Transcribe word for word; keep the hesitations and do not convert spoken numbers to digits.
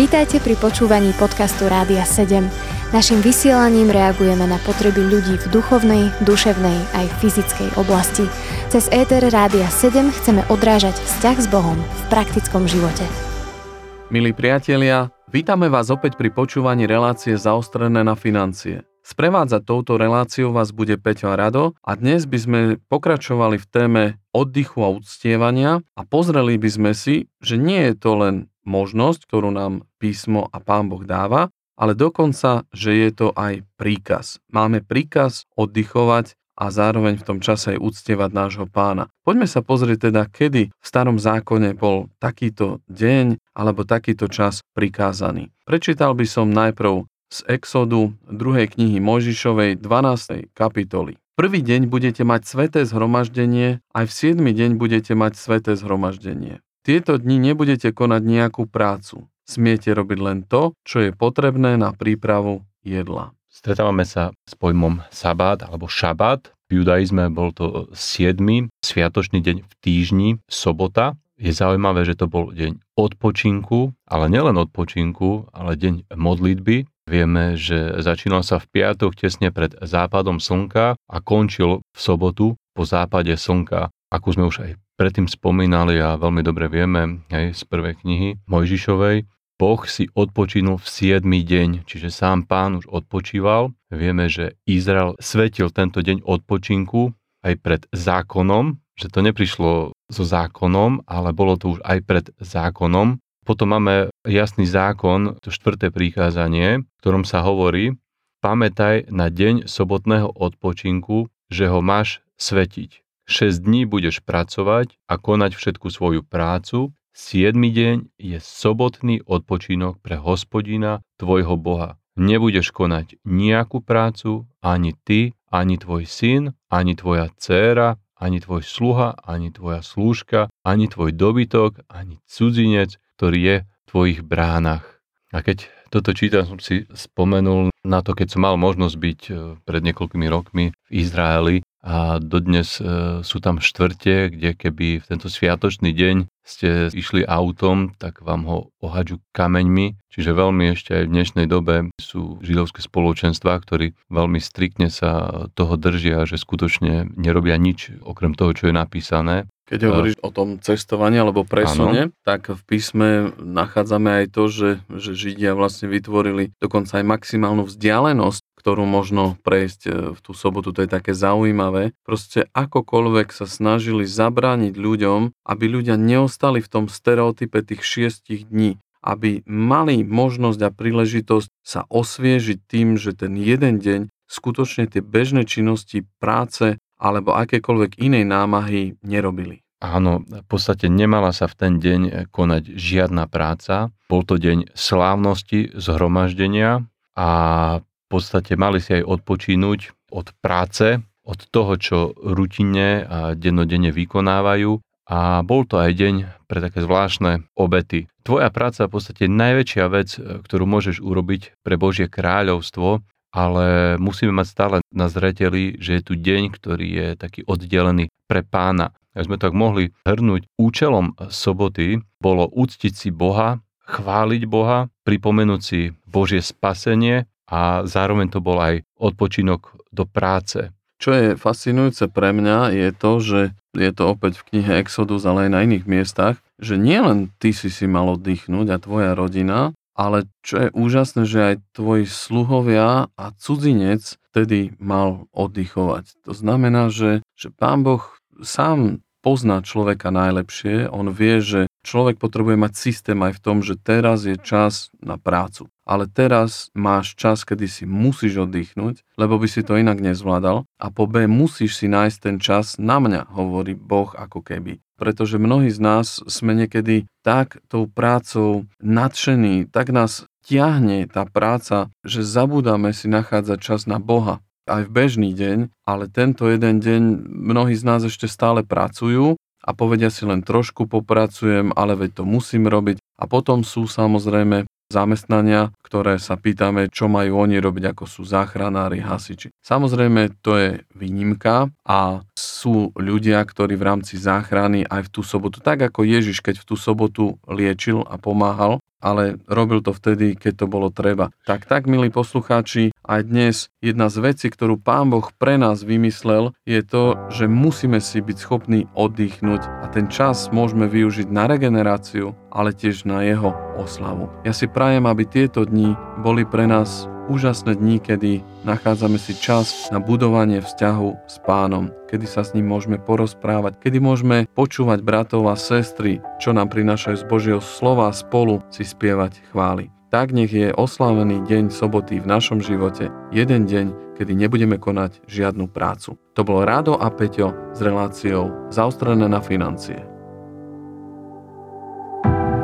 Vítajte pri počúvaní podcastu Rádia sedem. Naším vysielaním reagujeme na potreby ľudí v duchovnej, duševnej aj fyzickej oblasti. Cez éter Rádia sedem chceme odrážať vzťah s Bohom v praktickom živote. Milí priatelia, vítame vás opäť pri počúvaní relácie Zaostrené na financie. Sprevádzať touto reláciou vás bude Peťo a Rado a dnes by sme pokračovali v téme oddychu a uctievania a pozreli by sme si, že nie je to len možnosť, ktorú nám písmo a Pán Boh dáva, ale dokonca, že je to aj príkaz. Máme príkaz oddychovať a zároveň v tom čase aj uctievať nášho Pána. Poďme sa pozrieť teda, kedy v Starom zákone bol takýto deň alebo takýto čas prikázaný. Prečítal by som najprv z Exodu druhej knihy Mojžišovej dvanástej kapitoly. Prvý deň budete mať sväté zhromaždenie, aj v siedmy deň budete mať sväté zhromaždenie. Tieto dni nebudete konať nejakú prácu. Smiete robiť len to, čo je potrebné na prípravu jedla. Stretávame sa s pojmom sabát alebo šabát. V judaizme bol to siedmy sviatočný deň v týždni, sobota. Je zaujímavé, že to bol deň odpočinku, ale nielen odpočinku, ale deň modlitby. Vieme, že začínal sa v piatok tesne pred západom slnka a končil v sobotu po západe slnka, ako sme už aj predtým spomínali a veľmi dobre vieme aj z prvej knihy Mojžišovej, Boh si odpočinul v siedmy deň, čiže sám Pán už odpočíval. Vieme, že Izrael svetil tento deň odpočinku aj pred zákonom, že to neprišlo so zákonom, ale bolo to už aj pred zákonom. Potom máme jasný zákon, to štvrté prikázanie, v ktorom sa hovorí: pamätaj na deň sobotného odpočinku, že ho máš svetiť. šesť dní budeš pracovať a konať všetku svoju prácu. siedmy deň je sobotný odpočinok pre Hospodina, tvojho Boha. Nebudeš konať nejakú prácu, ani ty, ani tvoj syn, ani tvoja dcéra, ani tvoj sluha, ani tvoja slúžka, ani tvoj dobytok, ani cudzinec, ktorý je v tvojich bránach. A keď toto čítam, som si spomenul na to, keď som mal možnosť byť pred niekoľkými rokmi v Izraeli, a dodnes sú tam štvrte, kde keby v tento sviatočný deň ste išli autom, tak vám ho ohádžu kameňmi. Čiže veľmi ešte aj v dnešnej dobe sú židovské spoločenstvá, ktorí veľmi striktne sa toho držia, že skutočne nerobia nič okrem toho, čo je napísané. Keď hovoríš o tom cestovaní alebo presune, áno, tak v písme nachádzame aj to, že, že Židia vlastne vytvorili dokonca aj maximálnu vzdialenosť, ktorú možno prejsť v tú sobotu. To je také zaujímavé. Proste akokoľvek sa snažili zabrániť ľuďom, aby ľudia neostali v tom stereotype tých šiestich dní, aby mali možnosť a príležitosť sa osviežiť tým, že ten jeden deň skutočne tie bežné činnosti, práce alebo akékoľvek inej námahy nerobili. Áno, v podstate nemala sa v ten deň konať žiadna práca. Bol to deň slávnosti, zhromaždenia a v podstate mali si aj odpočinúť od práce, od toho, čo rutinne a dennodenne vykonávajú. A bol to aj deň pre také zvláštne obety. Tvoja práca je v podstate najväčšia vec, ktorú môžeš urobiť pre Božie kráľovstvo, ale musíme mať stále na zreteli, že je tu deň, ktorý je taký oddelený pre Pána. Ak sme tak mohli hrnúť, účelom soboty bolo uctiť si Boha, chváliť Boha, pripomenúť si Božie spasenie a zároveň to bol aj odpočinok do práce. Čo je fascinujúce pre mňa je to, že je to opäť v knihe Exodus, ale aj na iných miestach, že nielen ty si si mal oddychnúť a tvoja rodina, ale čo je úžasné, že aj tvoji sluhovia a cudzinec vtedy mal oddychovať. To znamená, že, že Pán Boh sám pozná človeka najlepšie. On vie, že človek potrebuje mať systém aj v tom, že teraz je čas na prácu. Ale teraz máš čas, kedy si musíš oddychnúť, lebo by si to inak nezvládal. A po B musíš si nájsť ten čas na mňa, hovorí Boh ako keby. Pretože mnohí z nás sme niekedy tak tou prácou nadšení, tak nás tiahne tá práca, že zabúdame si nachádzať čas na Boha aj v bežný deň, ale tento jeden deň mnohí z nás ešte stále pracujú a povedia si len trošku popracujem, ale veď to musím robiť. A potom sú samozrejme zamestnania, ktoré sa pýtame, čo majú oni robiť, ako sú záchranári, hasiči. Samozrejme, to je výnimka a sú ľudia, ktorí v rámci záchrany aj v tú sobotu, tak ako Ježiš, keď v tú sobotu liečil a pomáhal, ale robil to vtedy, keď to bolo treba. Tak tak, milí poslucháči, aj dnes jedna z vecí, ktorú Pán Boh pre nás vymyslel, je to, že musíme si byť schopní oddychnúť a ten čas môžeme využiť na regeneráciu, ale tiež na jeho oslavu. Ja si prajem, aby tieto dni boli pre nás úžasné dní, kedy nachádzame si čas na budovanie vzťahu s Pánom, kedy sa s ním môžeme porozprávať, kedy môžeme počúvať bratov a sestry, čo nám prinášajú z Božieho slova, spolu si spievať chvály. Tak nech je oslávený deň soboty v našom živote, jeden deň, kedy nebudeme konať žiadnu prácu. To bolo Rado a Peťo s reláciou Zaostrené na financie.